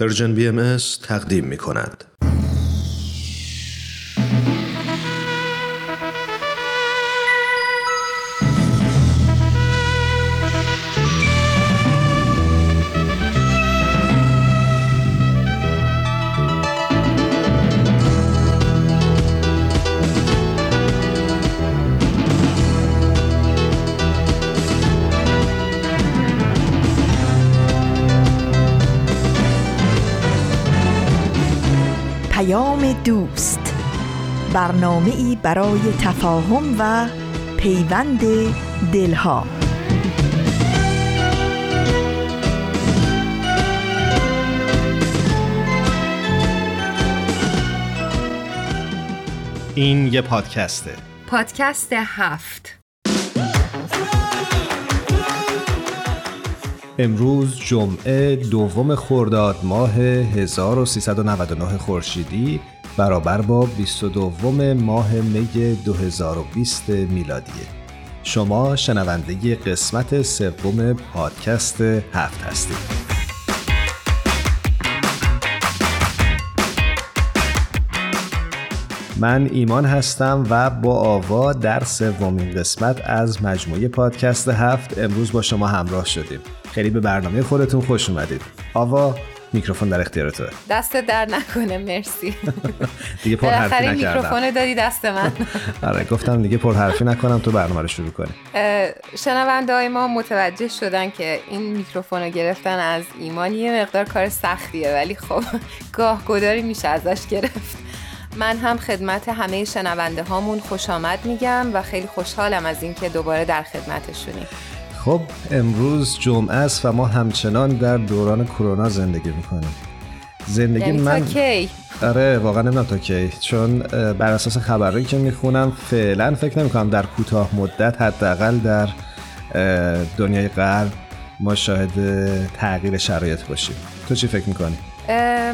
پرژن بی ام تقدیم می کند. دوست، برنامه‌ای برای تفاهم و پیوند دلها. این یه پادکسته، پادکست هفت. امروز جمعه دوم خرداد ماه 1399 خورشیدی برابر با 22 ماه می 2020 میلادیه. شما شنونده قسمت سوم پادکست هفت هستید. من ایمان هستم و با آوا در سومین قسمت از مجموعه پادکست هفت امروز با شما همراه شدیم. خیلی به برنامه خودتون خوش اومدید. آوا، میکروفون در اختیار توه. دستت در نکنه، مرسی. دیگه پر حرفی نکردم. میکروفون دادی دست من. آره، گفتم دیگه پر حرفی نکنم تو برنامه رو شروع کنی. شنونده‌های ما متوجه شدن که این میکروفون رو گرفتن از ایمان یه مقدار کار سختیه، ولی خب گاه‌گداری میشه ازش گرفت. من هم خدمت همه شنونده هامون خوش آمد میگم و خیلی خوشحالم از اینکه دوباره در خدمتشونیم. خب امروز جمعه است و ما همچنان در دوران کرونا زندگی میکنیم. زندگی من آره واقعا نمیدونم تا کی، چون بر اساس خبرایی که میخونم فعلا فکر نمیکنم در کوتاه مدت حداقل در دنیای غرب ما شاهد تغییر شرایط باشیم. تو چی فکر میکنی؟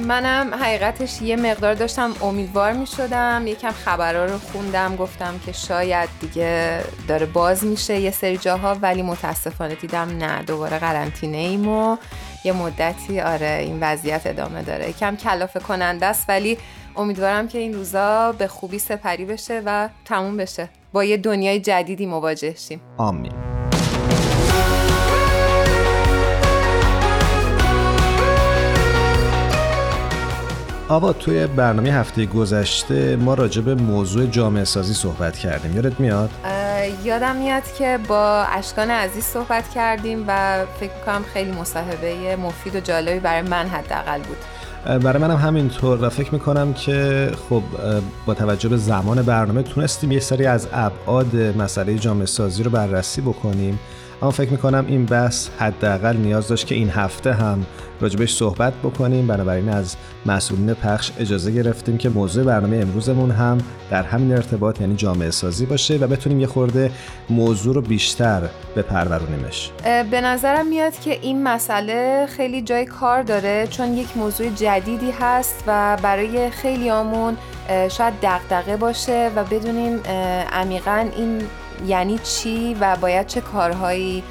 منم حقیقتش یه مقدار داشتم امیدوار می شدم، یکم خبرها رو خوندم، گفتم که شاید دیگه داره باز میشه یه سری جاها، ولی متاسفانه دیدم نه، دوباره قرنطینه ایم و یه مدتی آره این وضعیت ادامه داره. یکم کلافه کننده است، ولی امیدوارم که این روزا به خوبی سپری بشه و تموم بشه، با یه دنیای جدیدی مواجه شیم. آمین. آوا، توی برنامه هفته گذشته ما راجع به موضوع جامعه سازی صحبت کردیم، یادت میاد؟ یادم میاد که با اشکان عزیز صحبت کردیم و فکر کنم خیلی مصاحبه مفید و جالبی برای من حداقل بود. برای منم همینطور و فکر میکنم که خب با توجه به زمان برنامه تونستیم یه سری از ابعاد مسئله جامعه سازی رو بررسی بکنیم، اما فکر میکنم این بحث حداقل نیاز داشت که این هفته هم راجبش صحبت بکنیم. بنابراین از مسئولین پخش اجازه گرفتیم که موضوع برنامه امروزمون هم در همین ارتباط، یعنی جامعه سازی باشه و بتونیم یه خورده موضوع رو بیشتر بپرورونیمش. به نظرم میاد که این مسئله خیلی جای کار داره، چون یک موضوع جدیدی هست و برای خیلیامون شاید دغدغه باشه و بدونیم عمیقاً این یعنی چی و باید چه کارهایی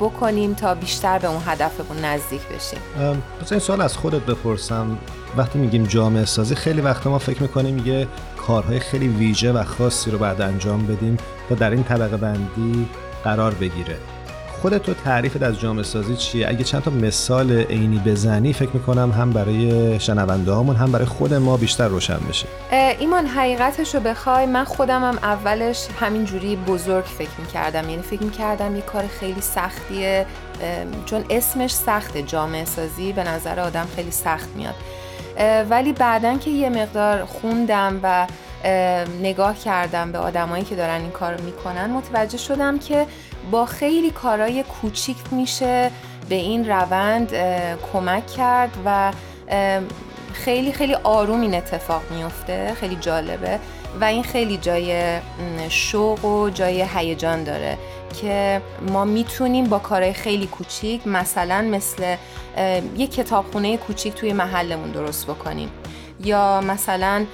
بکنیم تا بیشتر به اون هدفمون نزدیک بشیم. پس این سوال از خودت بپرسم، وقتی میگیم جامعه سازی خیلی وقتا ما فکر میکنیم یه کارهای خیلی ویژه و خاصی رو بعد انجام بدیم تا در این طبقه بندی قرار بگیره. خودت تعریفت از جامعه سازی چیه؟ اگه چند تا مثال عینی بزنی فکر میکنم هم برای شنونده هامون هم برای خود ما بیشتر روشن بشه. ایمان، حقیقتش رو بخوای من خودم هم اولش همینجوری بزرگ فکر میکردم، یعنی فکر میکردم یه کار خیلی سختیه، چون اسمش سخته، جامعه سازی به نظر آدم خیلی سخت میاد، ولی بعدن که یه مقدار خوندم و نگاه کردم به آدمایی که دارن این کارو میکنن متوجه شدم که با خیلی کارهای کوچیک میشه به این روند کمک کرد و خیلی خیلی آروم این اتفاق میفته. خیلی جالبه و این خیلی جای شوق و جای هیجان داره که ما میتونیم با کارهای خیلی کوچیک، مثلا مثل یک کتابخونه کوچیک توی محلمون درست بکنیم، یا مثلا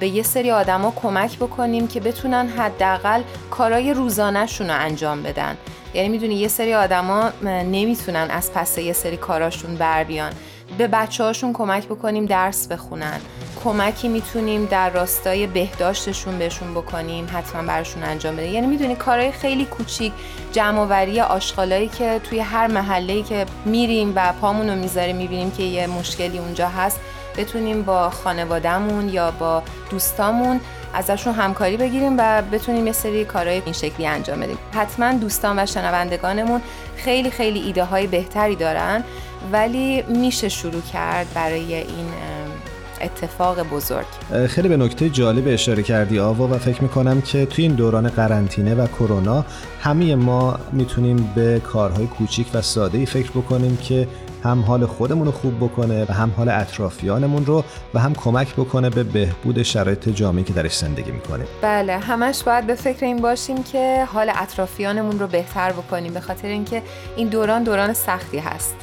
به یه سری آدما کمک بکنیم که بتونن حداقل کارهای روزانه‌شون رو انجام بدن. یعنی میدونی یه سری آدما نمیتونن از پس یه سری کاراشون بر بیان، به بچه‌هاشون کمک بکنیم درس بخونن، کمکی میتونیم در راستای بهداشتشون بهشون بکنیم حتما براشون انجام بده. یعنی میدونی کارهای خیلی کوچیک، جمع‌آوری آشغالایی که توی هر محله‌ای که میریم و پامون رو میذاریم میبینیم که یه مشکلی اونجا هست، بتونیم با خانواده‌مون یا با دوستامون ازشون همکاری بگیریم و بتونیم یه سری کارهای این شکلی انجام بدیم. حتما دوستان و شنوندگانمون خیلی خیلی ایده‌های بهتری دارن، ولی میشه شروع کرد برای این اتفاق بزرگ. خیلی به نکته جالب اشاره کردی آوا، و فکر میکنم که توی این دوران قرنطینه و کرونا همه ما میتونیم به کارهای کوچیک و ساده‌ای فکر بکنیم که هم حال خودمون رو خوب بکنه و هم حال اطرافیانمون رو و هم کمک بکنه به بهبود شرایط جامعه‌ای که درش زندگی میکنیم. بله، همش باید به فکر این باشیم که حال اطرافیانمون رو بهتر بکنیم، به خاطر اینکه این دوران سختی هست،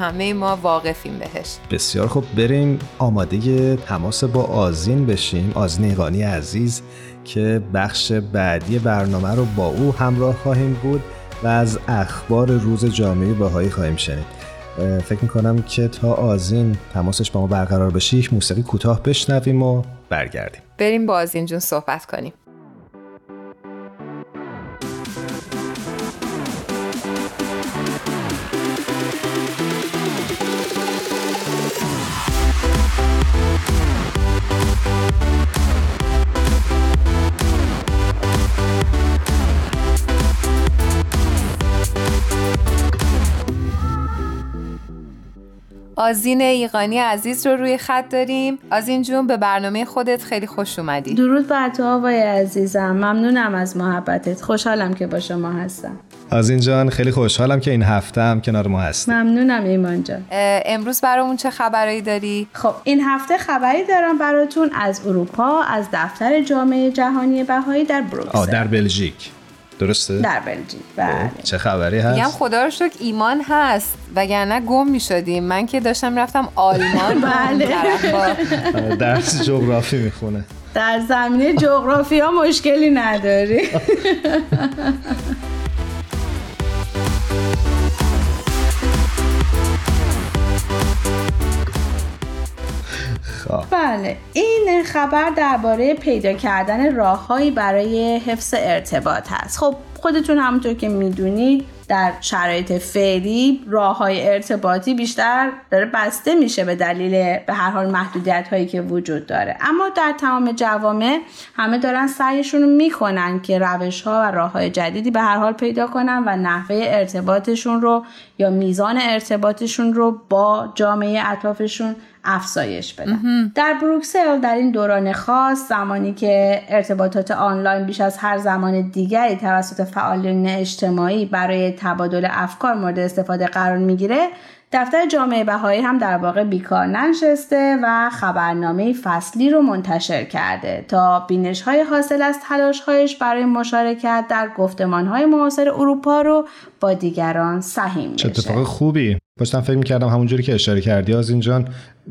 همه ما واقفیم بهش. بسیار خوب، بریم آماده تماس با آذین بشیم، آذین ایقانی عزیز که بخش بعدی برنامه رو با او همراه خواهیم بود و از اخبار روز جامعه بهایی خواهیم شنید. فکر میکنم که تا آذین تماسش با ما برقرار بشه یک موسیقی کوتاه بشنویم و برگردیم. بریم با آذین جون صحبت کنیم. آذین ایقانی عزیز رو روی خط داریم. آذین جون به برنامه خودت خیلی خوش اومدی. درود بر تو آوای عزیزم، ممنونم از محبتت، خوشحالم که با شما هستم. آذین جان خیلی خوشحالم که این هفته هم کنار ما هستی. ممنونم ایمان جان. امروز برامون چه خبرایی داری؟ خب این هفته خبری دارم براتون از اروپا، از دفتر جامعه جهانی بهایی در بروکسل. در بلژیک. درسته؟ در بلژیک. بله. چه خبری هست؟ میگم خدا رو شکر ایمان هست، وگرنه گم می‌شدیم. من که داشتم می‌رفتم آلمان. بله. درس جغرافی میخونه. در زمینه جغرافیا مشکلی نداری. بله، این خبر درباره پیدا کردن راه‌هایی برای حفظ ارتباط هست. خب خودتون همونطور که میدونید در شرایط فعلی راه‌های ارتباطی بیشتر داره بسته میشه به دلیل به هر حال محدودیت‌هایی که وجود داره، اما در تمام جوامع همه دارن سعیشون رو میکنن که روش‌ها و راه‌های جدیدی به هر حال پیدا کنن و نحوه ارتباطشون رو یا میزان ارتباطشون رو با جامعه اطرافشون افزایش بدن. در بروکسل در این دوران خاص، زمانی که ارتباطات آنلاین بیش از هر زمان دیگری توسط فعالین اجتماعی برای تبادل افکار مورد استفاده قرار میگیره، دفتر جامعه بهایی هم در واقع بیکار ننشسته و خبرنامه فصلی رو منتشر کرده تا بینش‌های حاصل از تلاش‌هایش برای مشارکت در گفتمان‌های معاصر اروپا رو با دیگران سهیم بشه. چه اتفاق خوبی. داشتم فکر می‌کردم همونجوری که اشاره کردی از اینجان،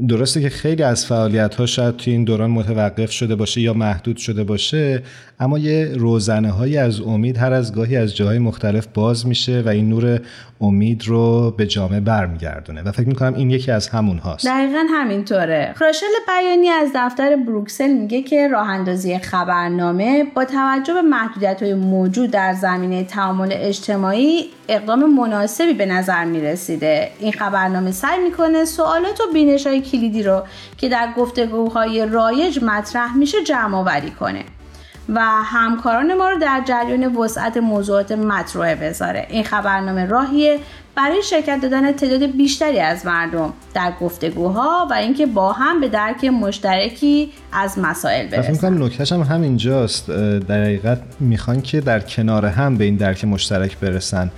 درسته که خیلی از فعالیت‌ها شاید توی این دوران متوقف شده باشه یا محدود شده باشه، اما یه روزنه‌هایی از امید هر از گاهی از جاهای مختلف باز میشه و این نور امید رو به جامعه برمیگردونه و فکر می‌کنم این یکی از همون هاست. دقیقاً همینطوره. راشل بیانی از دفتر بروکسل میگه که راه‌اندازی خبرنامه با توجه به محدودیت‌های موجود در زمینه تعامل اجتماعی اقدام مناسبی به نظر می‌رسیده. این خبرنامه سعی می‌کنه سوالات و بینش‌های کلیدی رو که در گفتگوهای رایج مطرح میشه جمع‌آوری کنه و همکاران ما رو در جریان وسعت موضوعات مطروحه بذاره. این خبرنامه راهیه برای شرکت دادن تعداد بیشتری از مردم در گفتگوها و اینکه با هم به درک مشترکی از مسائل برسن. فکر کنم نکته‌ش هم همینجاست. در حقیقت میخوان که در کنار هم به این درک مشترک برسن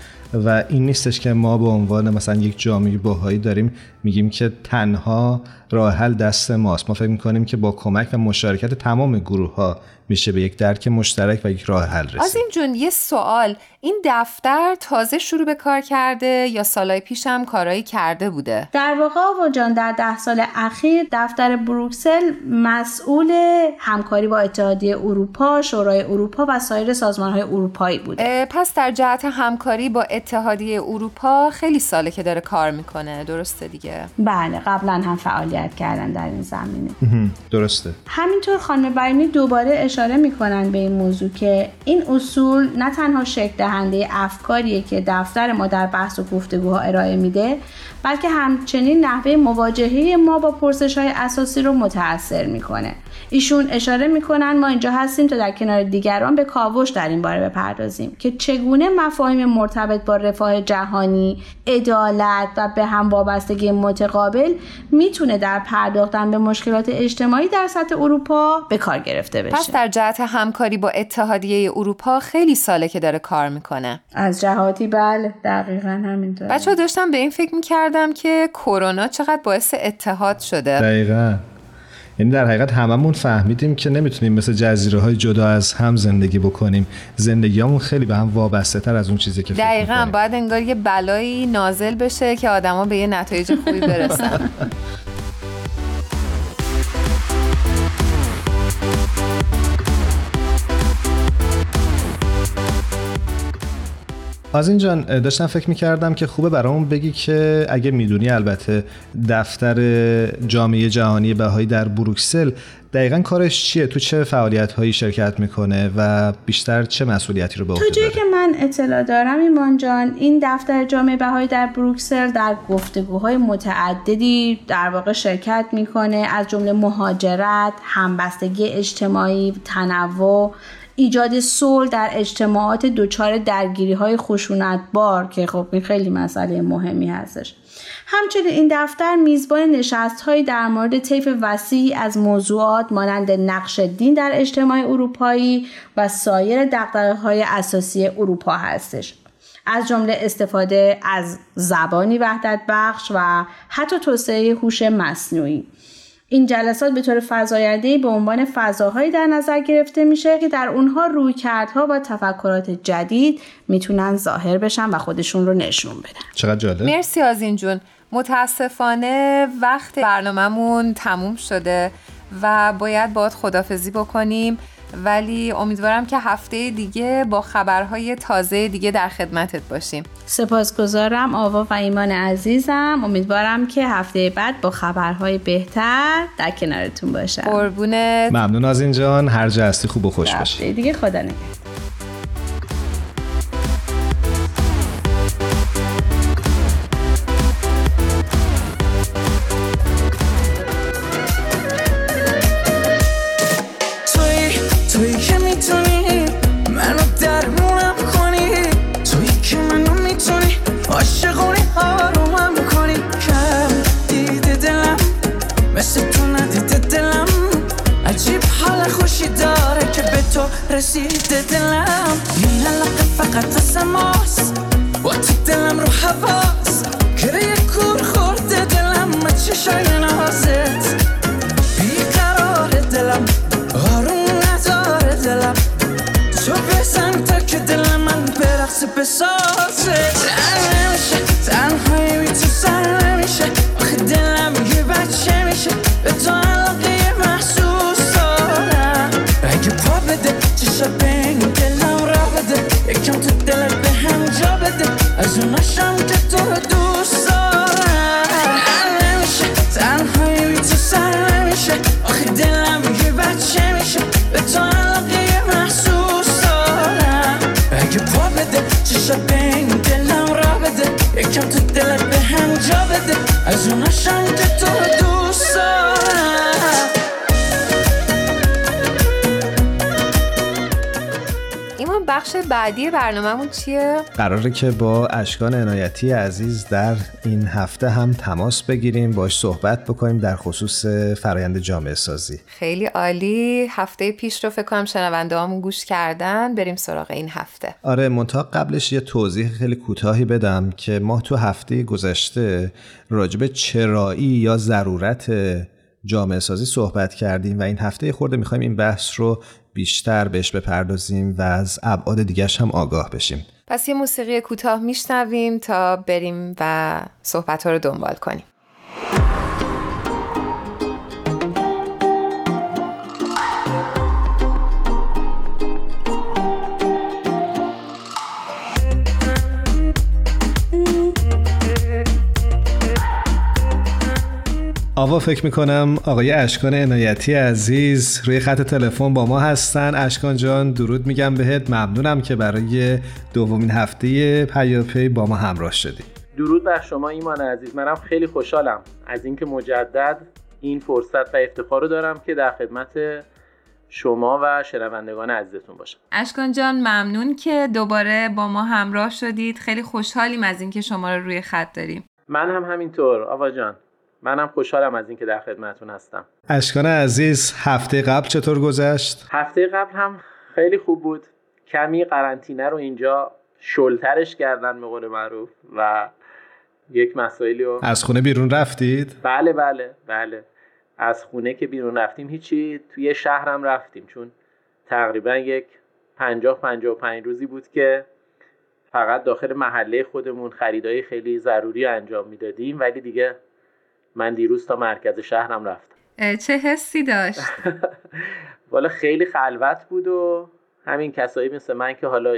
و این نیستش که ما به عنوان مثلا یک جامعه بهایی داریم میگیم که تنها راه حل دست ماست. ما فکر میکنیم که با کمک و مشارکت تمام گروه‌ها میشه به یک درک مشترک و یک راه حل رسید. از این جون یه سوال، این دفتر تازه شروع به کار کرده یا سالهای پیش هم کارایی کرده بوده؟ در واقع آوا جان در 10 سال اخیر دفتر بروکسل مسئول همکاری با اتحادیه اروپا، شورای اروپا و سایر سازمان‌های اروپایی بوده. پس در جهت همکاری با اتحادیه اروپا خیلی ساله که داره کار میکنه، درسته دیگه؟ بله، قبلا هم فعالیت کردن در این زمینه. درسته. همینطور خانم برینی دوباره اشاره میکنن به این موضوع که این اصول نه تنها شکل دهنده افکاریه که دفتر ما در بحث و گفتگوها ارائه میده، بلکه همچنین نحوه مواجهه ما با پرسش‌های اساسی رو متأثر میکنه. ایشون اشاره میکنن ما اینجا هستیم تا در کنار دیگران به کاوش در این باره بپردازیم که چگونه مفاهیم مرتبط با رفاه جهانی، عدالت و به هم وابستگی متقابل میتونه در پرداختن به مشکلات اجتماعی در سطح اروپا به کار گرفته بشه. پس در جهت همکاری با اتحادیه اروپا خیلی ساله که داره کار میکنه. از جهاتی بله، دقیقاً همینطور. بچه‌ها داشتم به این فکر میکردم که کرونا چقدر باعث اتحاد شده. دقیقاً. یعنی در حقیقت هممون فهمیدیم که نمیتونیم مثل جزیره‌های جدا از هم زندگی بکنیم. زندگیامون خیلی به هم وابسته‌تر از اون چیزی که فکر می‌کنیم. دقیقاً، باید انگار یه بلایی نازل بشه که آدما به یه نتایج خوبی برسن. آذین جان، داشتم فکر می‌کردم که خوبه برامون بگی که اگه میدونی البته، دفتر جامعه جهانی بهایی در بروکسل دقیقاً کارش چیه؟ تو چه فعالیت‌هایی شرکت می‌کنه و بیشتر چه مسئولیتی رو به عهده داره؟ تو جایی که من اطلاع دارم ایمان جان، این دفتر جامعه بهایی در بروکسل در گفتگوهای متعددی در واقع شرکت می‌کنه، از جمله مهاجرت، همبستگی اجتماعی، تنوع، ایجاد صلح در اجتماعات دچار درگیری‌های خشونت‌بار که خب این خیلی مسئله مهمی هستش. همچنین این دفتر میزبان نشست‌هایی در مورد طیف وسیعی از موضوعات مانند نقش دین در اجتماع اروپایی و سایر دغدغه‌های اساسی اروپا هستش، از جمله استفاده از زبانی وحدت بخش و حتی توسعه هوش مصنوعی. این جلسات به طور فزاینده‌ای به عنوان فضاهایی در نظر گرفته میشه که در اونها رویکردها و تفکرات جدید میتونن ظاهر بشن و خودشون رو نشون بدن. چقدر جالب. مرسی آذین جون. متاسفانه وقت برنامه‌مون تموم شده و باید خداحافظی بکنیم، ولی امیدوارم که هفته دیگه با خبرهای تازه دیگه در خدمتت باشیم. سپاسگزارم آوا و ایمان عزیزم. امیدوارم که هفته بعد با خبرهای بهتر در کنارتون باشم. قربونت. ممنون از این جان. هر جا هستی خوب و خوش باشی. هفته دیگه خدا نگهدار. رسیده دلم این علاقه فقط از ماست، با تو دلم رو حواس گره کور خورده دلم، من چشای نازت بیقرار دلم، آروم نداره دلم، تو بزن تا که دل من برقص بسازه. تن نمیشه تنهایی بی تو سر نمیشه، آخه دلم یه بچه میشه، به تو علاقه یه محسوس دارم، اگه پا بده شبین دلم را بده، یکم تو دلت به هم جا بده، از اون عشم که تو دوست دارم. نمیشه تنهایی بی تو سر نمیشه، آخه دلم یه بچه میشه، به تو علاقه یه محسوس دارم، اگه پا بده چه شبین دلم را بده، یکم تو دلت به هم جا بده، از اون عشم که تو دوست دارم. بخش بعدی برنامه‌مون چیه؟ قراره که با اشکان عنایتی عزیز در این هفته هم تماس بگیریم، باهاش صحبت بکنیم در خصوص فرآیند جامعه سازی. خیلی عالی. هفته پیش رو فکر کنم شنونده‌هامون گوش کردن. بریم سراغ این هفته. آره، منتها قبلش یه توضیح خیلی کوتاهی بدم که ما تو هفته گذشته راجب چرایی یا ضرورت جامعه سازی صحبت کردیم و این هفته خورده می‌خوایم این بحث رو بیشتر بهش بپردازیم و از ابعاد دیگرش هم آگاه بشیم. پس یه موسیقی کوتاه میشنویم تا بریم و صحبت‌ها رو دنبال کنیم. آوا فکر میکنم آقای اشکان عنایتی عزیز روی خط تلفن با ما هستن. اشکان جان درود میگم بهت، ممنونم که برای دومین هفته پیاپی با ما همراه شدی. درود بر شما ایمان عزیز، منم خیلی خوشحالم از اینکه مجدد این فرصت و افتخار رو دارم که در خدمت شما و شنوندگان عزیزتون باشم. اشکان جان ممنون که دوباره با ما همراه شدید، خیلی خوشحالیم از اینکه شما رو روی خط داریم. من هم همینطور آوا جان، منم خوشحالم از اینکه در خدمتتون هستم. اشکان عزیز هفته قبل چطور گذشت؟ هفته قبل هم خیلی خوب بود، کمی قرنطینه رو اینجا شلترش کردن به قول معروف و یک مسائلی رو. از خونه بیرون رفتید؟ بله از خونه که بیرون رفتیم هیچی، توی شهرم رفتیم چون تقریبا یک 50-55 روزی بود که فقط داخل محله خودمون خریدای خیلی ضروری انجام میدادیم، ولی دیگه من دیروز تا مرکز شهرم رفتم. چه حسی داشت؟ والا خیلی خلوت بود و همین کسایی مثل من که حالا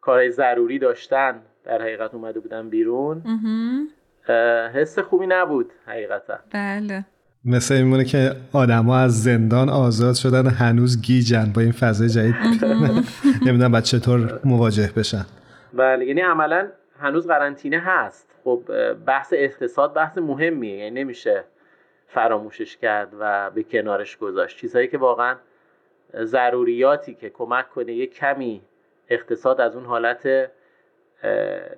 کارهای ضروری داشتن در حقیقت اومده بودن بیرون. حس خوبی نبود حقیقتا. بله مثل این مونه که آدم ها از زندان آزاد شدن هنوز گیجن با این فضای جدید، نمیدونم بعد چطور مواجه بشن. بله یعنی عملا هنوز قرنطینه هست. خب بحث اقتصاد بحث مهمیه، یعنی نمیشه فراموشش کرد و به کنارش گذاشت. چیزهایی که واقعا ضروریاتی که کمک کنه یه کمی اقتصاد از اون حالت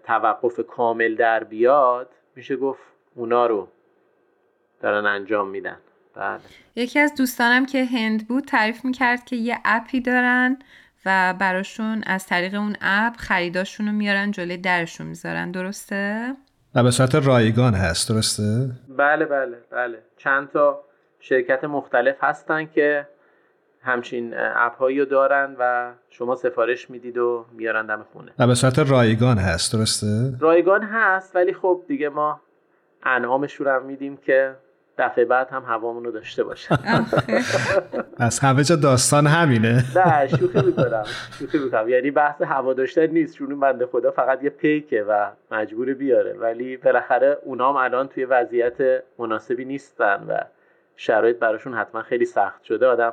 توقف کامل در بیاد، میشه گفت اونا رو دارن انجام میدن. بله. یکی از دوستانم که هند بود تعریف میکرد که یه اپی دارن و براشون از طریق اون اپ خریداشون رو میارن جلوی درشون میذارن. درسته؟ به صورت رایگان هست درسته؟ بله چند تا شرکت مختلف هستن که همچین اپ‌هایی رو دارن و شما سفارش میدید و میارن دم خونه. به صورت رایگان هست درسته؟ رایگان هست ولی خب دیگه ما انعامشون هم میدیم که دفعه بعد هم هوامون رو داشته باشه. از همه جا داستان همینه. نه شوخی میکنم یعنی بحث هوا داشتن نیست، چون بنده خدا فقط یه پیکه و مجبور بیاره، ولی بالاخره اونام الان توی وضعیت مناسبی نیستن و شرایط براشون حتما خیلی سخت شده. آدم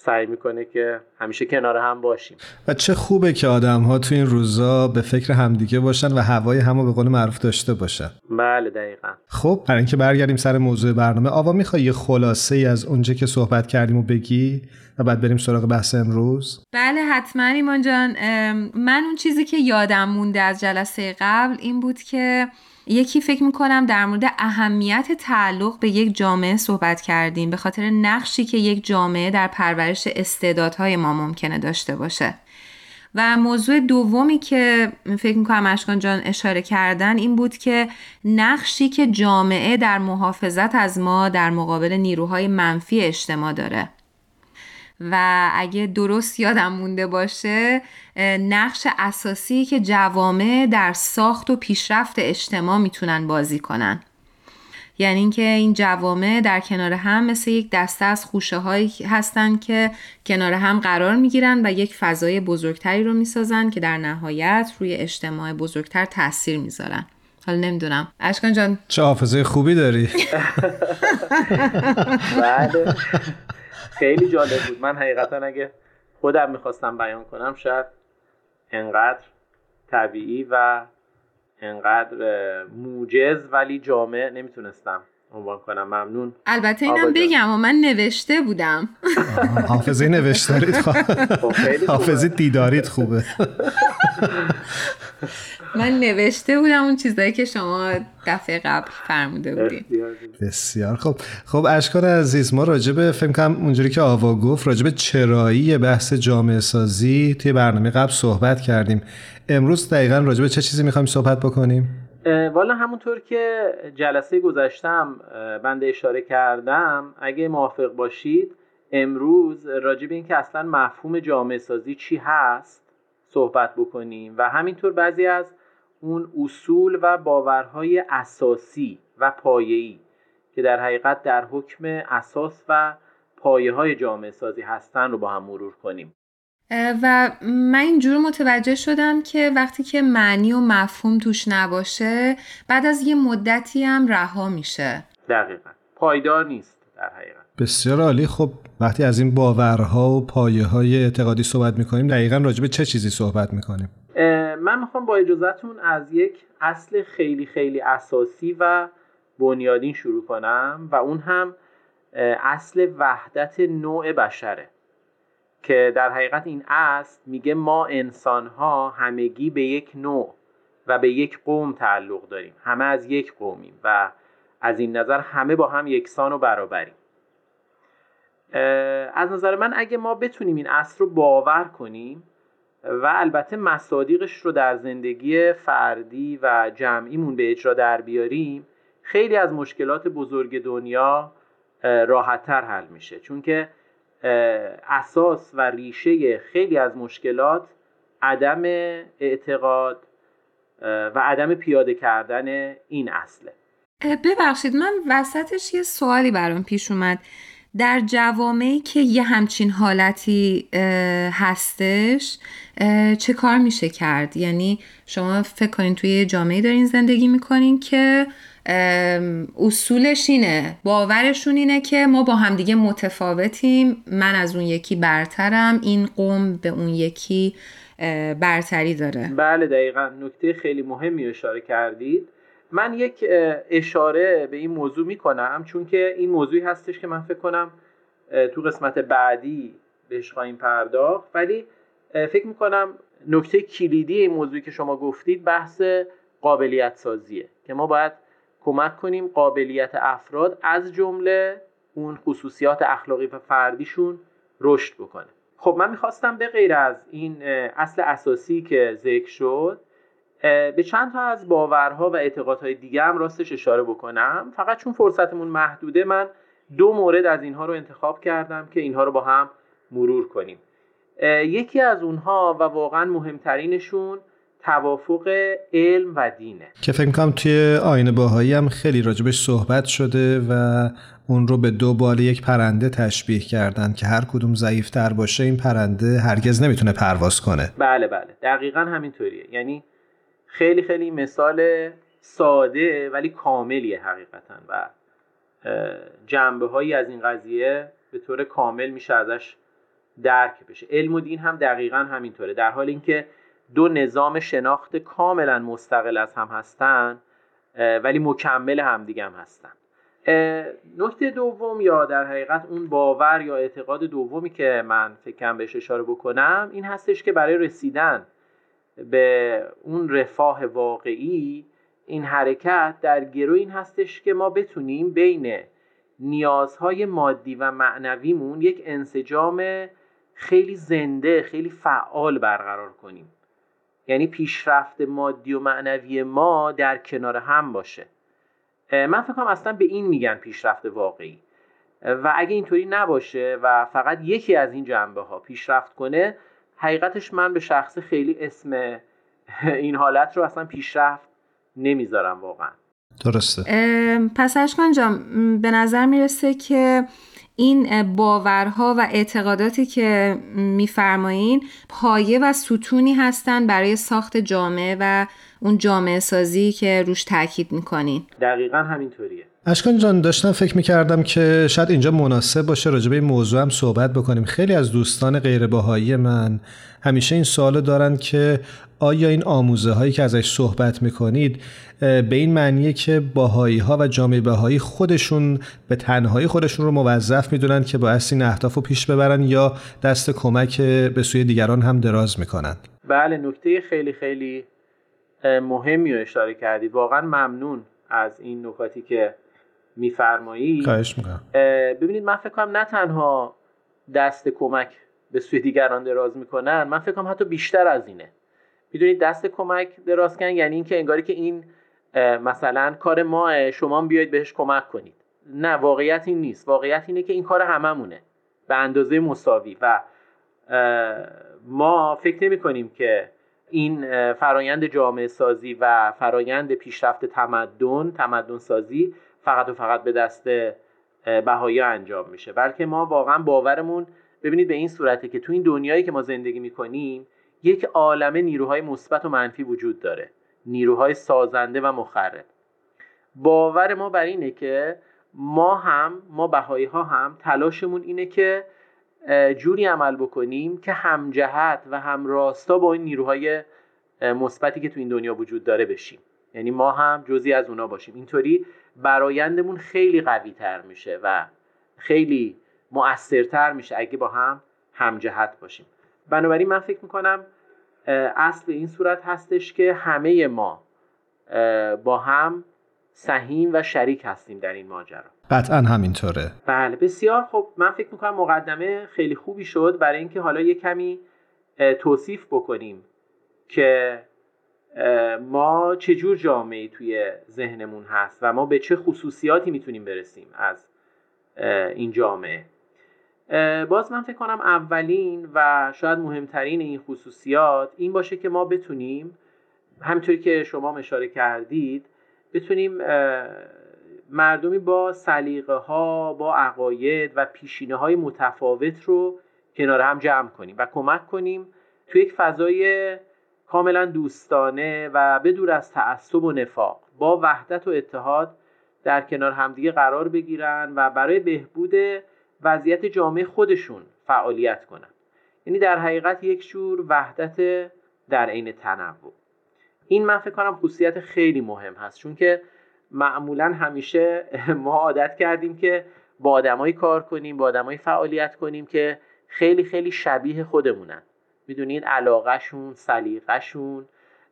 سعی میکنه که همیشه کنار هم باشیم و چه خوبه که آدم ها تو این روزا به فکر همدیگه باشن و هوای همو به قول معروف داشته باشن. بله دقیقاً. خب برای اینکه برگردیم سر موضوع برنامه، آوا میخوای یه خلاصه ای از اونجا که صحبت کردیم و بگی و بعد بریم سراغ بحث امروز؟ بله حتما ایمان جان. من اون چیزی که یادم مونده از جلسه قبل این بود که یکی فکر میکنم در مورد اهمیت تعلق به یک جامعه صحبت کردیم به خاطر نقشی که یک جامعه در پرورش استعدادهای ما ممکنه داشته باشه. و موضوع دومی که فکر میکنم اشکان جان اشاره کردن این بود که نقشی که جامعه در محافظت از ما در مقابل نیروهای منفی اجتماع داره. و اگه درست یادم مونده باشه نقش اساسی که جوامع در ساخت و پیشرفت اجتماع میتونن بازی کنن، یعنی اینکه این جوامع در کنار هم مثل یک دسته از خوشه هایی هستن که کنار هم قرار میگیرن و یک فضای بزرگتری رو میسازن که در نهایت روی اجتماع بزرگتر تأثیر میذارن. حالا نمیدونم اشکان جان چه حافظه خوبی داری. بله خیلی جالب بود. من حقیقتا اگه خودم میخواستم بیان کنم شاید انقدر طبیعی و انقدر موجز ولی جامع نمیتونستم عنوان کنم. ممنون. البته اینم بگم و من نوشته بودم. حافظه نوشتاریت خوبه، حافظه دیداریت خوبه. من نوشته بودم اون چیزایی که شما دفعه قبل فرموده بودید. بسیار خوب. خب اشکان عزیز ما راجب فکر کنم اونجوری که آوا گفت راجب چرایی بحث جامعه سازی توی برنامه قبل صحبت کردیم. امروز دقیقاً راجب چه چیزی می‌خوایم صحبت بکنیم؟ والا همونطور که جلسه گذشتم بنده اشاره کردم، اگه موافق باشید امروز راجب این که اصلاً مفهوم جامعه سازی چی هست صحبت بکنیم و همینطور بعضی از اون اصول و باورهای اساسی و پایه‌ای که در حقیقت در حکم اساس و پایه‌های جامعه سازی هستن رو با هم مرور کنیم. و من اینجور متوجه شدم که وقتی که معنی و مفهوم توش نباشه بعد از یه مدتی هم رها میشه. دقیقاً پایدار نیست در حقیقت. بسیار عالی. خب وقتی از این باورها و پایه‌های اعتقادی صحبت می‌کنیم، دقیقاً راجع به چه چیزی صحبت می‌کنیم؟ من می‌خوام با اجازهتون از یک اصل خیلی خیلی اساسی و بنیادین شروع کنم و اون هم اصل وحدت نوع بشره، که در حقیقت این اصل میگه ما انسان‌ها همگی به یک نوع و به یک قوم تعلق داریم، همه از یک قومیم و از این نظر همه با هم یکسان و برابریم. از نظر من اگه ما بتونیم این اصل رو باور کنیم و البته مصادیقش رو در زندگی فردی و جمعیمون به اجرا در بیاریم، خیلی از مشکلات بزرگ دنیا راحت‌تر حل میشه، چون که اساس و ریشه خیلی از مشکلات عدم اعتقاد و عدم پیاده کردن این اصله. ببخشید من وسطش یه سوالی برام پیش اومد. در جوامعی که یه همچین حالتی هستش چه کار میشه کرد؟ یعنی شما فکر کنین توی یه جامعه دارین زندگی میکنین که اصولش اینه، باورشون اینه که ما با همدیگه متفاوتیم، من از اون یکی برترم، این قوم به اون یکی برتری داره. بله دقیقاً، نکته خیلی مهمی اشاره کردید. من یک اشاره به این موضوع میکنم چون که این موضوعی هستش که من فکر کنم تو قسمت بعدی بهش خواهیم پرداخت، ولی فکر میکنم نکته کلیدی این موضوعی که شما گفتید بحث قابلیت سازیه، که ما باید کمک کنیم قابلیت افراد از جمله اون خصوصیات اخلاقی و فردیشون رشد بکنه. خب من میخواستم به غیر از این اصل اساسی که ذکر شد به چند تا از باورها و اعتقادهای دیگه هم راستش اشاره بکنم، فقط چون فرصتمون محدوده من 2 مورد از اینها رو انتخاب کردم که اینها رو با هم مرور کنیم. یکی از اونها و واقعا مهمترینشون توافق علم و دینه، که فکر میکنم توی آیین بهایی هم خیلی راجبش صحبت شده و اون رو به 2 بال یک پرنده تشبیه کردن که هر کدوم ضعیفتر باشه این پرنده هرگز نمیتونه پرواز کنه. بله بله دقیقاً همینطوریه، یعنی خیلی خیلی مثال ساده ولی کاملیه حقیقتاً و جنبه‌هایی از این قضیه به طور کامل میشه ازش درک بشه. علم و دین هم دقیقاً همینطوره، در حال اینکه 2 نظام شناخت کاملا مستقل از هم هستن ولی مکمل همدیگه هم هستن. نکته دوم یا در حقیقت اون باور یا اعتقاد دومی که من فکرم بهش اشاره بکنم این هستش که برای رسیدن به اون رفاه واقعی این حرکت در گروه این هستش که ما بتونیم بین نیازهای مادی و معنویمون یک انسجام خیلی زنده خیلی فعال برقرار کنیم، یعنی پیشرفت مادی و معنوی ما در کنار هم باشه. من فکر کنم اصلا به این میگن پیشرفت واقعی و اگه اینطوری نباشه و فقط یکی از این جنبه ها پیشرفت کنه، حقیقتش من به شخص خیلی اسم این حالت رو اصلا پیشرفت نمیذارم واقعا. درسته. پس اشکان جان به نظر میرسه که این باورها و اعتقاداتی که میفرمایین پایه و ستونی هستن برای ساخت جامعه و اون جامعه سازی که روش تاکید میکنین. دقیقاً همینطوریه. اشکان جان داشتم فکر میکردم که شاید اینجا مناسب باشه راجع به این موضوع هم صحبت بکنیم. خیلی از دوستان غیر بهائی من همیشه این سوالو دارن که آیا این آموزه هایی که ازش صحبت میکنید به این معنیه که بهائی ها و جامعه بهائی خودشون به تنهایی خودشون رو موظف میدونن که باعث این اهداف رو پیش ببرن یا دست کمک به سوی دیگران هم دراز میکنن؟ بله نکته خیلی خیلی مهمی رو اشاره کردید، واقعا ممنون از این نکاتی که میفرمایید. خواهش میکنم. ببینید من فکر کنم نه تنها دست کمک به سوی دیگران دراز میکنن، من فکر کنم حتی بیشتر از اینه. میدونید دست کمک دراز کردن یعنی این که انگاری که این مثلا کار ماه شما بیاید بهش کمک کنید. نه، واقعیت این نیست. واقعیت اینه که این کار هممونه به اندازه مساوی و ما فکر نمی کنیم که این فرایند جامعه سازی و فرایند پیشرفت تمدن سازی فقط و فقط به دست بهایا انجام میشه، بلکه ما واقعا باورمون ببینید به این صورته که تو این دنیایی که ما زندگی میکنیم یک عالمه نیروهای مثبت و منفی وجود داره، نیروهای سازنده و مخرب. باور ما بر اینه که ما بهایی ها هم تلاشمون اینه که جوری عمل بکنیم که همجهت و هم راستا با این نیروهای مثبتی که تو این دنیا وجود داره بشیم، یعنی ما هم جزئی از اونا باشیم. اینطوری برایندمون خیلی قوی تر میشه و خیلی مؤثرتر میشه اگه با هم همجهت باشیم. بنابراین من فکر میکنم اصل این صورت هستش که همه ما با هم سهیم و شریک هستیم در این ماجرا. قطعا همینطوره. بله بسیار خب، من فکر میکنم مقدمه خیلی خوبی شد برای اینکه حالا یه کمی توصیف بکنیم که ما چه جور جامعه‌ای توی ذهنمون هست و ما به چه خصوصیاتی میتونیم برسیم از این جامعه. باز من فکر کنم اولین و شاید مهمترین این خصوصیات این باشه که ما بتونیم، همینطوری که شما اشاره کردید، بتونیم مردمی با سلیقه‌ها، با عقاید و پیشینه‌های متفاوت رو کنار هم جمع کنیم و کمک کنیم توی یک فضای کاملا دوستانه و بدور از تعصب و نفاق با وحدت و اتحاد در کنار همدیگه قرار بگیرن و برای بهبود وضعیت جامعه خودشون فعالیت کنن. یعنی در حقیقت یک جور وحدت در عین تنوع. این من فکر کنم خصوصیت خیلی مهم هست، چون که معمولا همیشه ما عادت کردیم که با آدمایی کار کنیم، با آدمایی فعالیت کنیم که خیلی خیلی شبیه خودمونن. میدونین علاقه‌شون، سلیقه‌شون،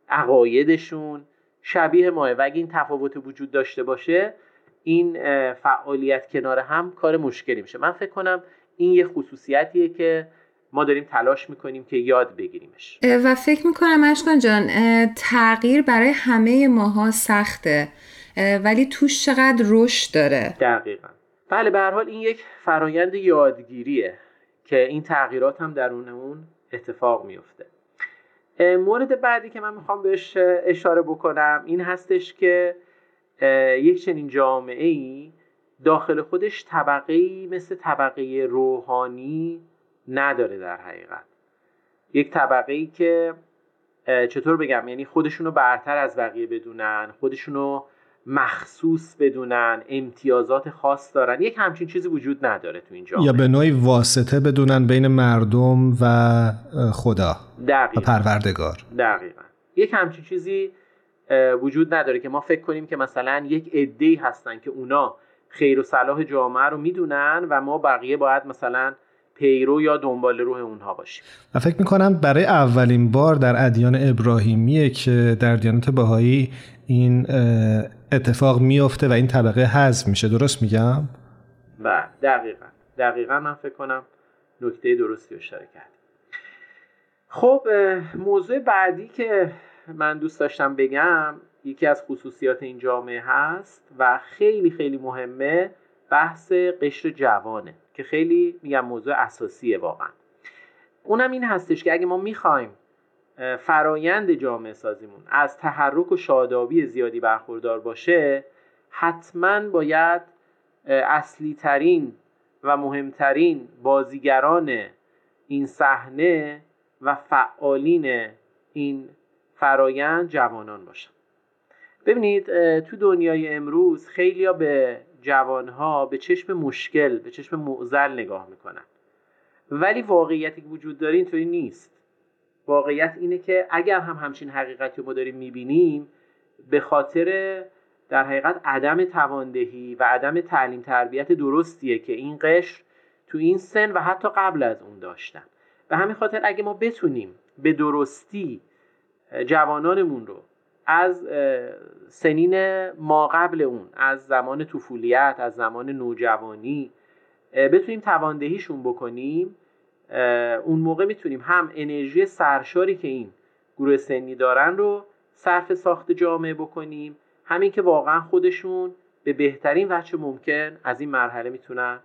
عقایدشون شبیه ماه و اگه این تفاوت وجود داشته باشه این فعالیت کنار هم کار مشکلی میشه. من فکر کنم این یه خصوصیتیه که ما داریم تلاش میکنیم که یاد بگیریمش. و فکر میکنم اشکان جان تغییر برای همه ماها سخته ولی توش چقدر رشد داره. دقیقاً. بله به هر حال این یک فرایند یادگیریه که این تغییرات هم درونمون اتفاق میفته. مورد بعدی که من میخوام بهش اشاره بکنم این هستش که یک چنین جامعه‌ای داخل خودش طبقه‌ای مثل طبقه روحانی نداره. در حقیقت یک طبقه‌ای که چطور بگم، یعنی خودشونو برتر از بقیه بدونن، خودشونو مخصوص بدونن، امتیازات خاص دارن، یک همچین چیزی وجود نداره تو این جامعه. یا به نوعی واسطه بدونن بین مردم و خدا و پروردگار. دقیقاً. یک همچین چیزی وجود نداره که ما فکر کنیم که مثلا یک عده‌ای هستن که اونا خیر و صلاح جامعه رو میدونن و ما بقیه باید مثلا پیرو یا دنبال روح اونها باشیم. من فکر می‌کنم برای اولین بار در ادیان ابراهیمیه که در دیانت بهایی این اتفاق میفته و این طبقه حذف میشه. درست میگم؟ بله دقیقاً. دقیقاً من فکر کنم نکته درستی رو اشاره کردم. خب موضوع بعدی که من دوست داشتم بگم یکی از خصوصیات این جامعه هست و خیلی خیلی مهمه، بحث قشر جوانه که خیلی میگم موضوع اساسیه واقعا. اونم این هستش که اگه ما میخوایم فرایند جامعه سازیمون از تحرک و شادابی زیادی برخوردار باشه، حتما باید اصلی ترین و مهمترین بازیگران این صحنه و فعالین این فرایند جوانان باشن. ببینید تو دنیای امروز خیلی‌ها به جوانها به چشم مشکل، به چشم معضل نگاه میکنن، ولی واقعیتی که وجود داره اینطوری نیست. واقعیت اینه که اگر هم همچین حقیقتی رو ما داریم میبینیم، به خاطر در حقیقت عدم تواندهی و عدم تعلیم تربیت درستیه که این قشر تو این سن و حتی قبل از اون داشتن. به همین خاطر اگه ما بتونیم به درستی جوانانمون رو از سنین ما قبل اون، از زمان طفولیت، از زمان نوجوانی بتونیم تواندهیشون بکنیم، اون موقع میتونیم هم انرژی سرشاری که این گروه سنی دارن رو صرف ساخت جامعه بکنیم، همین که واقعا خودشون به بهترین وجه ممکن از این مرحله میتونن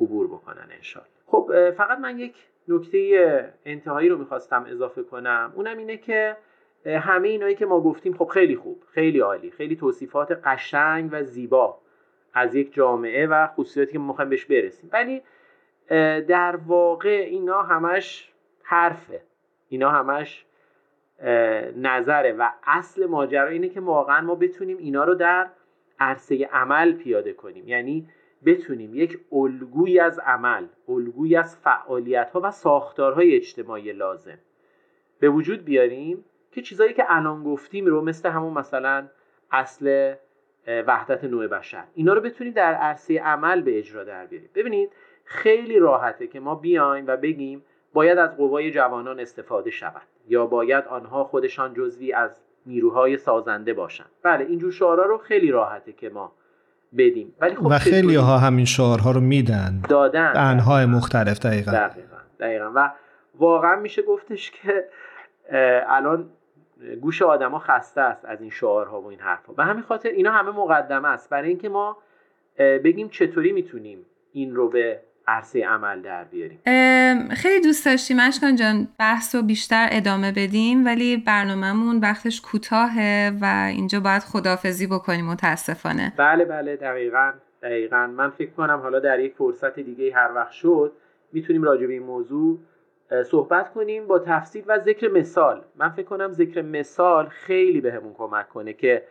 عبور بکنن انشالله. خب فقط من یک نکته انتهایی رو میخواستم اضافه کنم، اونم اینه که همه اینایی که ما گفتیم خب خیلی خوب، خیلی عالی، خیلی توصیفات قشنگ و زیبا از یک جامعه و خصوصیاتی که ما میخوایم بهش برسیم، ولی در واقع اینا همش حرفه، اینا همش نظره و اصل ماجرا اینه که واقعا ما بتونیم اینا رو در عرصه عمل پیاده کنیم. یعنی بتونیم یک الگویی از عمل، الگویی از فعالیت‌ها و ساختارهای اجتماعی لازم به وجود بیاریم که چیزایی که الان گفتیم رو، مثل همون مثلا اصل وحدت نوع بشر، اینا رو بتونیم در عرصه عمل به اجرا در بیاریم. ببینید خیلی راحته که ما بیایم و بگیم باید از قوای جوانان استفاده شود یا باید آنها خودشان جزئی از نیروهای سازنده باشند. بله، اینجور شعارها رو خیلی راحته که ما بدیم، ولی خب و خیلی ها همین شعارها رو میدن، دادن انواع مختلف. دقیقاً و واقعا میشه گفتش که الان گوش آدما خسته است از این شعارها و این حرفا. به همین خاطر اینا همه مقدمه است برای اینکه ما بگیم چطوری میتونیم این رو به عرصه عمل در بیاریم. خیلی دوست داشتیم اشکان جان بحث رو بیشتر ادامه بدیم، ولی برنامه‌مون وقتش کوتاهه و اینجا باید خداحافظی بکنیم متاسفانه. بله دقیقاً من فکر کنم حالا در یک فرصت دیگه هر وقت شد میتونیم راجع به این موضوع صحبت کنیم با تفصیل و ذکر مثال. من فکر کنم ذکر مثال خیلی بهمون کمک کنه که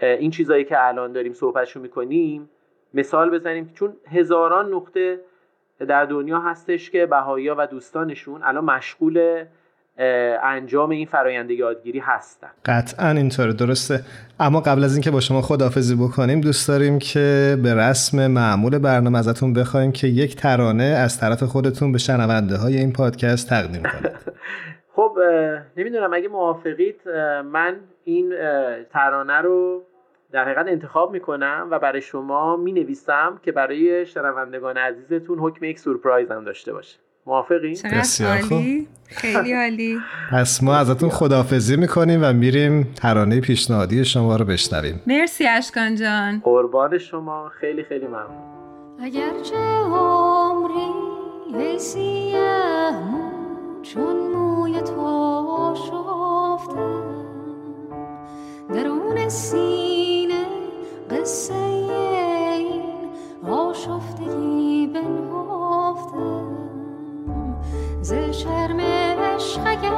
این چیزایی که الان داریم صحبتشو میکنیم مثال بزنیم، چون هزاران نقطه در دنیا هستش که بهائی‌ها و دوستانشون الان مشغول انجام این فرآیند یادگیری هستن. قطعاً اینطوره، درسته. اما قبل از اینکه با شما خداحافظی بکنیم، دوست داریم که به رسم معمول برنامه ازتون بخوایم که یک ترانه از طرف خودتون به شنونده های این پادکست تقدیم کنید. خب نمیدونم اگه موافقید من این ترانه رو در حقیقت انتخاب میکنم و برای شما مینویسم که برای شنوندگان عزیزتون حکم یک سورپرایز هم داشته باشه. موافقی؟ بسیار خوب، خیلی عالی. پس ما ازتون خداحافظی میکنیم و میریم ترانه پیشنهادی شما رو بشنویم. مرسی اشکان جان، قربان شما، خیلی خیلی ممنون. اگرچه عمری حسیم چون موی تو شفتم، درون سینه قصه این آشفتگی بنهفتم، ز شرم عشق اگر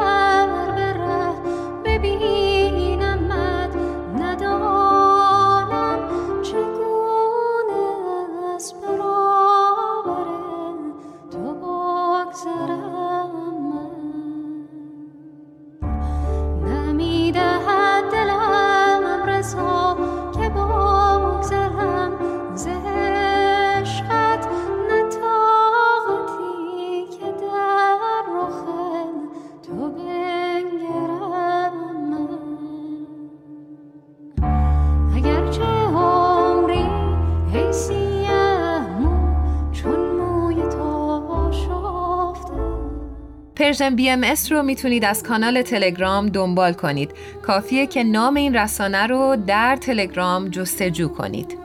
بره ببینمت ندانم چگونه از برابر تو بگذرم. من نمیدهد دلم رضا که بگذرم ز عشقت، پرژن بی ام اس رو میتونید از کانال تلگرام دنبال کنید. کافیه که نام این رسانه رو در تلگرام جستجو کنید.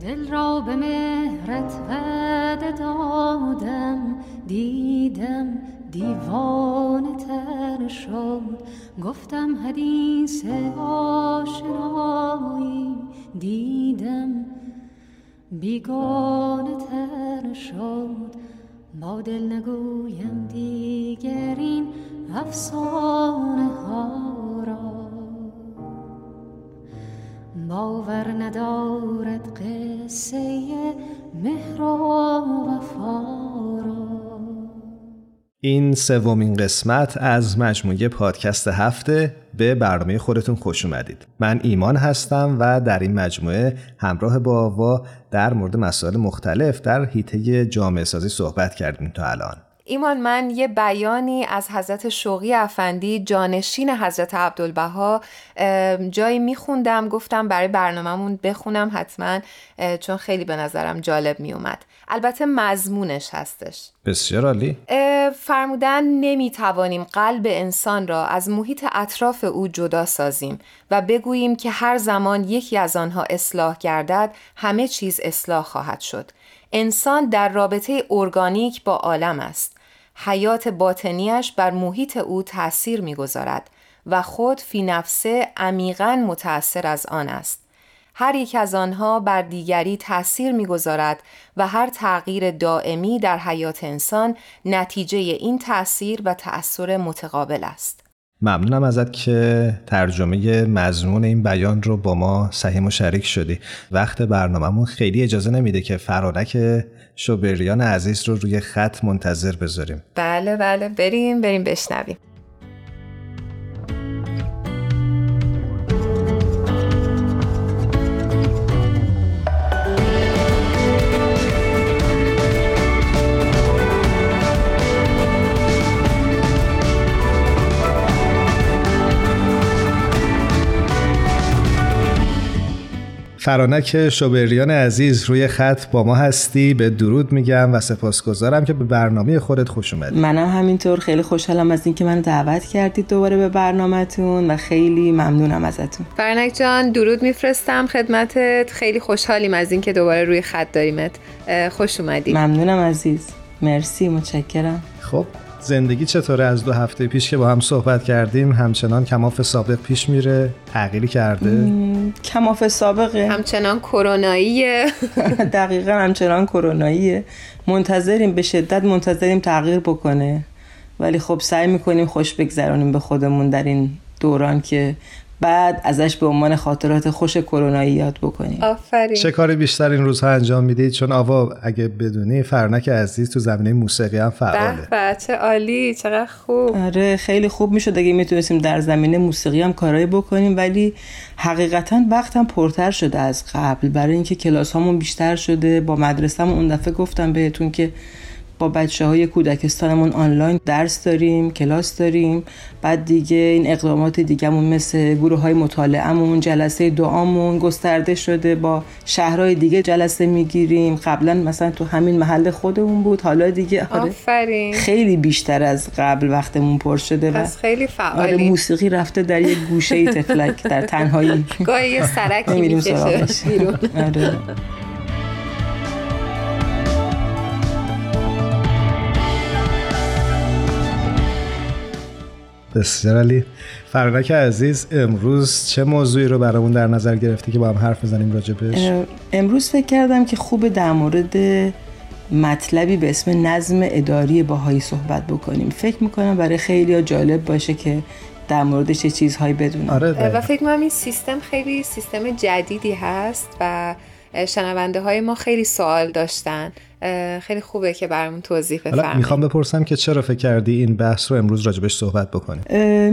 دل را به مهرت وعده دادم، دیدم دیوانه تر شد، گفتم حدیث آشنایی، دیدم بیگانه تر شد. با دل نگویم دیگر این افسانه ها را، باور ندارد قصه مهر و وفا را. این سومین قسمت از مجموعه پادکست هفته. به برنامه خودتون خوش اومدید. من ایمان هستم و در این مجموعه همراه با آوا در مورد مسائل مختلف در حیطه جامعه سازی صحبت کردیم تا الان. ایمان، من یه بیانی از حضرت شوقی افندی، جانشین حضرت عبدالبها، جایی میخوندم، گفتم برای برنامه‌مون بخونم حتما، چون خیلی به نظرم جالب میومد. البته مضمونش هستش. بسیار عالی. فرمودن نمیتوانیم قلب انسان را از محیط اطراف او جدا سازیم و بگوییم که هر زمان یکی از آنها اصلاح گردد همه چیز اصلاح خواهد شد. انسان در رابطه ارگانیک با عالم است. حیات باطنیش بر محیط او تأثیر می‌گذارد و خود فی نفسه عمیقاً متأثر از آن است. هر یک از آنها بر دیگری تأثیر می‌گذارد و هر تغییر دائمی در حیات انسان نتیجه این تأثیر و تأثیر متقابل است. ممنونم ازت که ترجمه مضمون این بیان رو با ما سهیم و شریک شدی. وقت برنامه‌مون خیلی اجازه نمیده که فرانک شوبریان عزیز رو روی خط منتظر بذاریم. بله بریم بشنویم. فرانک شوبریان عزیز روی خط با ما هستی، به درود میگم و سپاسگزارم که به برنامه خودت خوش اومدی. منم همینطور خیلی خوشحالم از اینکه منو دعوت کردید دوباره به برنامه‌تون و خیلی ممنونم ازتون. فرانک جان درود میفرستم خدمتت، خیلی خوشحالیم از اینکه دوباره روی خط داریمت، خوش اومدی. ممنونم عزیز، مرسی، متشکرم. خب زندگی چطوره؟ از 2 هفته پیش که با هم صحبت کردیم همچنان کماف سابق پیش میره؟ تغییری کرده؟ کماف سابقه، همچنان کروناییه. دقیقاً همچنان کروناییه. منتظریم، به شدت منتظریم تغییر بکنه، ولی خب سعی میکنیم خوش بگذرونیم به خودمون در این دوران که بعد ازش به عنوان خاطرات خوش کرونایی یاد بکنیم. آفرین. چه کاری بیشتر این روزها انجام میدید؟ چون آوا اگه بدونی فرانک عزیز تو زمینه موسیقی هم فعاله. به چه عالی، چقدر خوب. آره خیلی خوب میشد اگه میتونستیم در زمینه موسیقی هم کارایی بکنیم، ولی حقیقتا وقتم پرتر شده از قبل برای اینکه کلاسامون بیشتر شده. با مدرسه‌مون اون دفعه گفتم بهتون که با بچه‌های کودکستانمون آنلاین درس داریم، کلاس داریم. بعد دیگه این اقدامات دیگه‌مون مثل گروه‌های مطالعه‌مون، جلسه دعامون گسترده شده، با شهرهای دیگه جلسه می‌گیریم. قبلا مثلا تو همین محل خودمون بود، حالا دیگه آفرین خیلی بیشتر از قبل وقتمون پر شده و خیلی فعالی. آره موسیقی رفته در یک گوشه تفلک در تنهایی. گاهی یه سرکی می‌کشه بیرون. آره. بسیار عالی. فرانک عزیز امروز چه موضوعی رو برامون در نظر گرفتی که با هم حرف بزنیم راجبش؟ امروز فکر کردم که خوب در مورد مطلبی به اسم نظم اداری بهایی صحبت بکنیم. فکر میکنم برای خیلی‌ها جالب باشه که در موردش چه چیزهایی بدونن. آره و فکر میکنم این سیستم خیلی سیستم جدیدی هست و شنونده های ما خیلی سوال داشتن، خیلی خوبه که برامون توضیح بفرمایید. میخوام بپرسم که چرا فکر کردی این بحث رو امروز راجبش صحبت بکنیم؟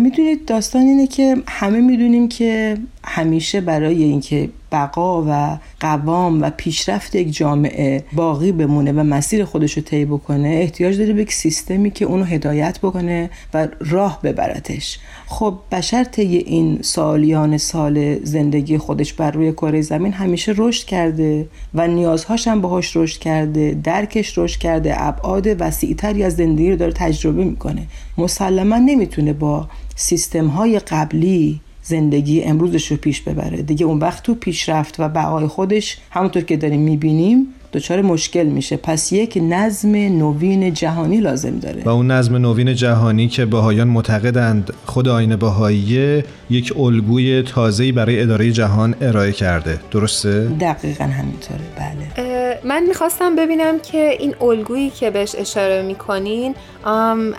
میدونید داستان اینه که همه میدونیم که همیشه برای اینکه بقا و قوام و پیشرفت یک جامعه باقی بمونه و مسیر خودش رو طی بکنه احتیاج داره به یک سیستمی که اونو هدایت بکنه و راه ببرتش. خب بشر طی این سالیان سال زندگی خودش بر روی کره زمین همیشه رشد کرده و نیازهاش هم باهاش رشد کرده، درکش رشد کرده، ابعاد وسیع‌تری از زندگی رو داره تجربه میکنه. مسلما نمیتونه با سیستم‌های قبلی زندگی امروزش رو پیش ببره دیگه. اون وقت تو پیشرفت و بقای خودش همونطور که داریم میبینیم دچار مشکل میشه. پس یک نظم نوین جهانی لازم داره و اون نظم نوین جهانی که بهایان معتقدند خود آیین بهایی یک الگوی تازه‌ای برای اداره جهان ارائه کرده، درسته؟ دقیقاً همینطوره، بله. من میخواستم ببینم که این الگویی که بهش اشاره میکنین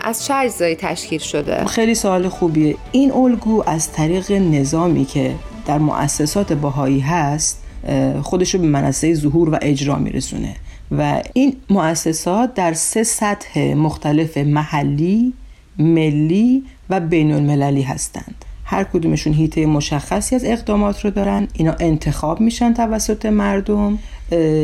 از چه اجزایی تشکیل شده؟ خیلی سوال خوبیه. این الگو از طریق نظامی که در مؤسسات بهایی هست خودشو به منصه ظهور و اجرا میرسونه و این مؤسسات در 3 سطح مختلف محلی، ملی و بین المللی هستند. هر کدومشون حیطه مشخصی از اقدامات رو دارن. اینا انتخاب میشن توسط مردم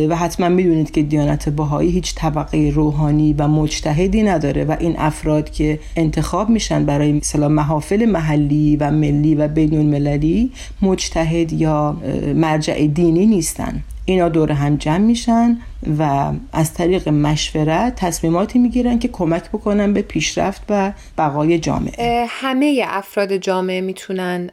و حتما میدونید که دیانت بهایی هیچ طبقه روحانی و مجتهدی نداره و این افراد که انتخاب میشن برای مثلا محافل محلی و ملی و بین المللی مجتهد یا مرجع دینی نیستن. اینا دور هم جمع میشن و از طریق مشورت تصمیماتی میگیرن که کمک بکنن به پیشرفت و بقای جامعه. همه افراد جامعه میتونن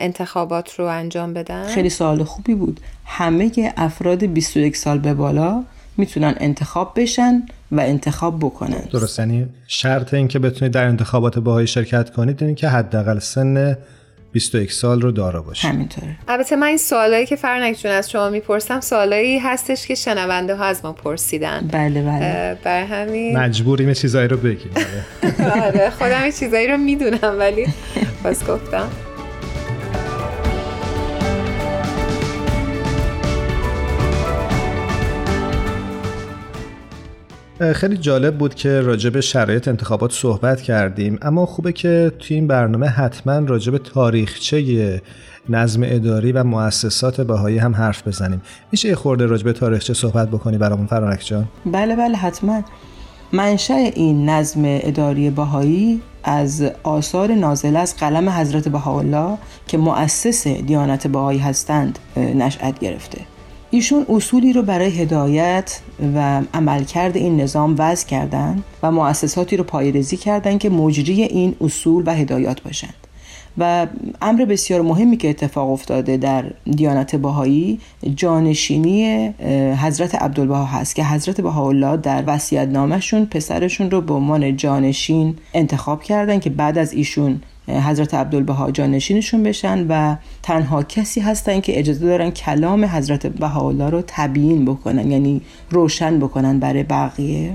انتخابات رو انجام بدن؟ خیلی سوال خوبی بود. همه افراد 21 سال به بالا میتونن انتخاب بشن و انتخاب بکنن. درست، یعنی شرط این که بتونید در انتخابات بهایی شرکت کنید این که حداقل سن 21 سال رو دارا باشی. همینطوره. البته من این سوالایی که فرانک جون از شما میپرسم سوالایی هستش که شنونده ها از ما پرسیدن. بله بله. بر همین مجبوریم یه چیزایی رو بگیم. آره خودم یه چیزایی رو میدونم ولی باز گفتم. خیلی جالب بود که راجع به شرایط انتخابات صحبت کردیم، اما خوبه که توی این برنامه حتما راجع به تاریخچه نظم اداری و مؤسسات بهایی هم حرف بزنیم. میشه یه خورده راجع به تاریخچه صحبت بکنی برامون فرانک جان؟ بله بله حتما. منشأ این نظم اداری بهایی از آثار نازل از قلم حضرت بهاءالله که مؤسس دیانت بهایی هستند نشأت گرفته. ایشون اصولی رو برای هدایت و عملکرد این نظام وضع کردن و مؤسساتی رو پایه‌ریزی کردن که مجری این اصول و هدایات باشند. و امر بسیار مهمی که اتفاق افتاده در دیانت بهایی جانشینی حضرت عبدالبها هست که حضرت بهاءالله در وصیت‌نامه‌شون پسرشون رو به عنوان جانشین انتخاب کردن که بعد از ایشون حضرت عبدالبها جانشینشون بشن و تنها کسی هستن که اجازه دارن کلام حضرت بهاءالله رو تبیین بکنن، یعنی روشن بکنن برای بقیه.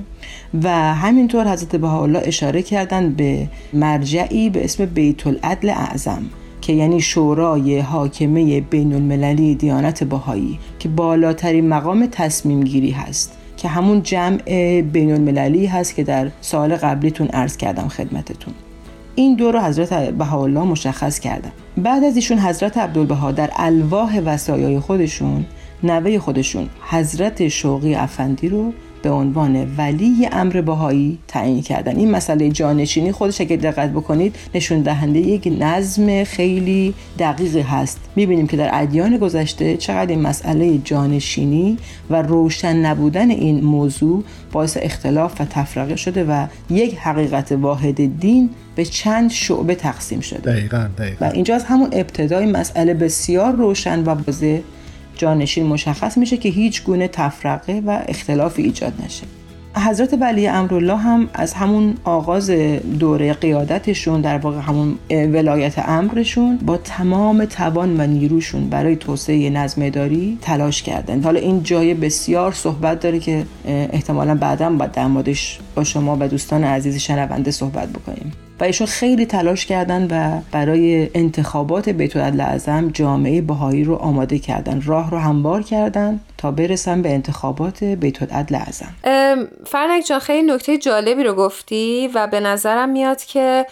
و همینطور حضرت بهاءالله اشاره کردن به مرجعی به اسم بیت العدل اعظم که یعنی شورای حاکمه بین المللی دیانت بهایی که بالاترین مقام تصمیم گیری هست که همون جمع بین المللی هست که در سال قبلیتون عرض کردم خدمتتون. این دو رو حضرت بهاءالله مشخص کردن. بعد از ایشون حضرت عبدالبها در الواح وصایای خودشون نوه خودشون حضرت شوقی افندی رو به عنوان ولی امر بهایی تعیین کردن. این مسئله جانشینی خودش اگه دقت بکنید نشون دهنده یک نظم خیلی دقیقی هست. می‌بینیم که در ادیان گذشته چقدر این مسئله جانشینی و روشن نبودن این موضوع باعث اختلاف و تفرقه شده و یک حقیقت واحد دین به چند شعبه تقسیم شده. دقیقاً. و اینجا از همون ابتدای مسئله بسیار روشن و واضح جانشین مشخص میشه که هیچ گونه تفرقه و اختلافی ایجاد نشه. حضرت ولی امرالله هم از همون آغاز دوره قیادتشون در واقع همون ولایت امرشون با تمام توان و نیروشون برای توسعه نظم اداری تلاش کردن. حالا این جای بسیار صحبت داره که احتمالاً بعداً باید در موردش با شما و دوستان عزیز شنونده صحبت بکنیم. و ایشون خیلی تلاش کردن و برای انتخابات بیت العدل اعظم جامعه بهایی رو آماده کردن، راه رو هموار کردن تا برسن به انتخابات بیت العدل اعظم. فرانک جان خیلی نکته جالبی رو گفتی و به نظرم میاد که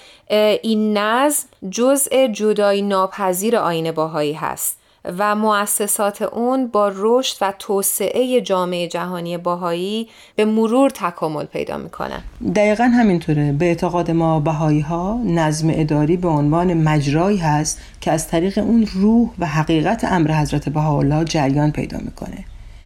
این نظم جزء جدایی ناپذیر آیین بهایی هست و مؤسسات اون با رشد و توسعه جامعه جهانی بهایی به مرور تکامل پیدا میکنن. دقیقاً همینطوره. به اعتقاد ما بهایی ها نظم اداری به عنوان مجرایی هست که از طریق اون روح و حقیقت امر حضرت بهاءالله جریان پیدا میکنه.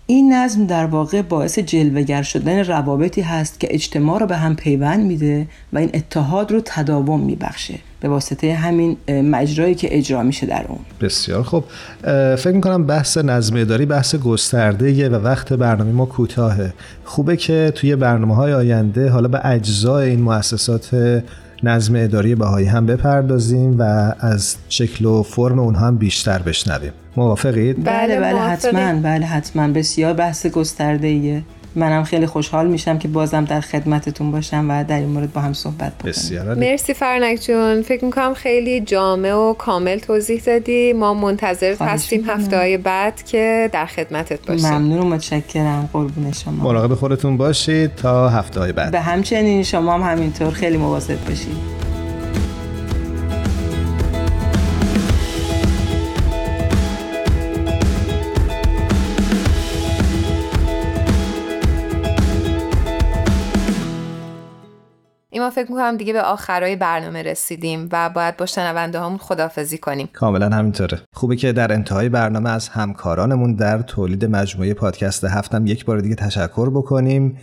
این نظم در واقع باعث جلوه‌گر شدن روابطی هست که اجتماع رو به هم پیوند میده و این اتحاد رو تداوم میبخشه به واسطه همین مجرایی که اجرا میشه در اون. بسیار خب. فکر میکنم بحث نظم اداری بحث گسترده‌ایه و وقت برنامه ما کوتاهه. خوبه که توی برنامه‌های آینده حالا به اجزای این مؤسسات نظم اداری بهایی هم بپردازیم و از شکل و فرم اونها هم بیشتر بشنویم. موافقید؟ بله بله حتما. بله حتما. بسیار بحث گسترده‌ایه. منم خیلی خوشحال میشم که بازم در خدمتتون باشم و در این مورد با هم صحبت بکنیم. بسیار مرسی فرانک جون. فکر میکنم خیلی جامع و کامل توضیح دادی. ما منتظر هستیم هفته‌های بعد که در خدمتت باشیم. ممنون و متشکرم. قربون شما. مراقب خودتون باشید تا هفته‌های بعد. به همچنین شما هم همینطور خیلی مواظب باشید. ما فکر می‌کنم دیگه به آخرای برنامه رسیدیم و باید با شنونده هامون خداحافظی کنیم. کاملا همینطوره. خوبه که در انتهای برنامه از همکارانمون در تولید مجموعه پادکست هفت هم یک بار دیگه تشکر بکنیم.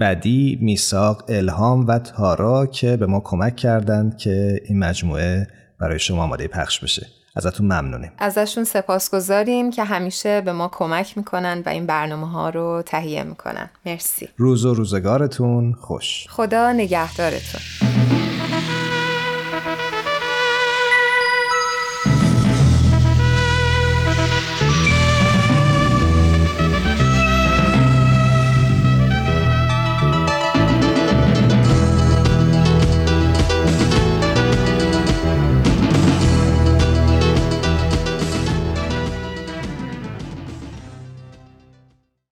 بدی، میثاق، الهام و تارا که به ما کمک کردند که این مجموعه برای شما آماده پخش بشه. ازتون ممنونیم. ازشون سپاسگزاریم که همیشه به ما کمک میکنن و این برنامه‌ها رو تهیه میکنن. مرسی. روز و روزگارتون خوش. خدا نگهدارتون.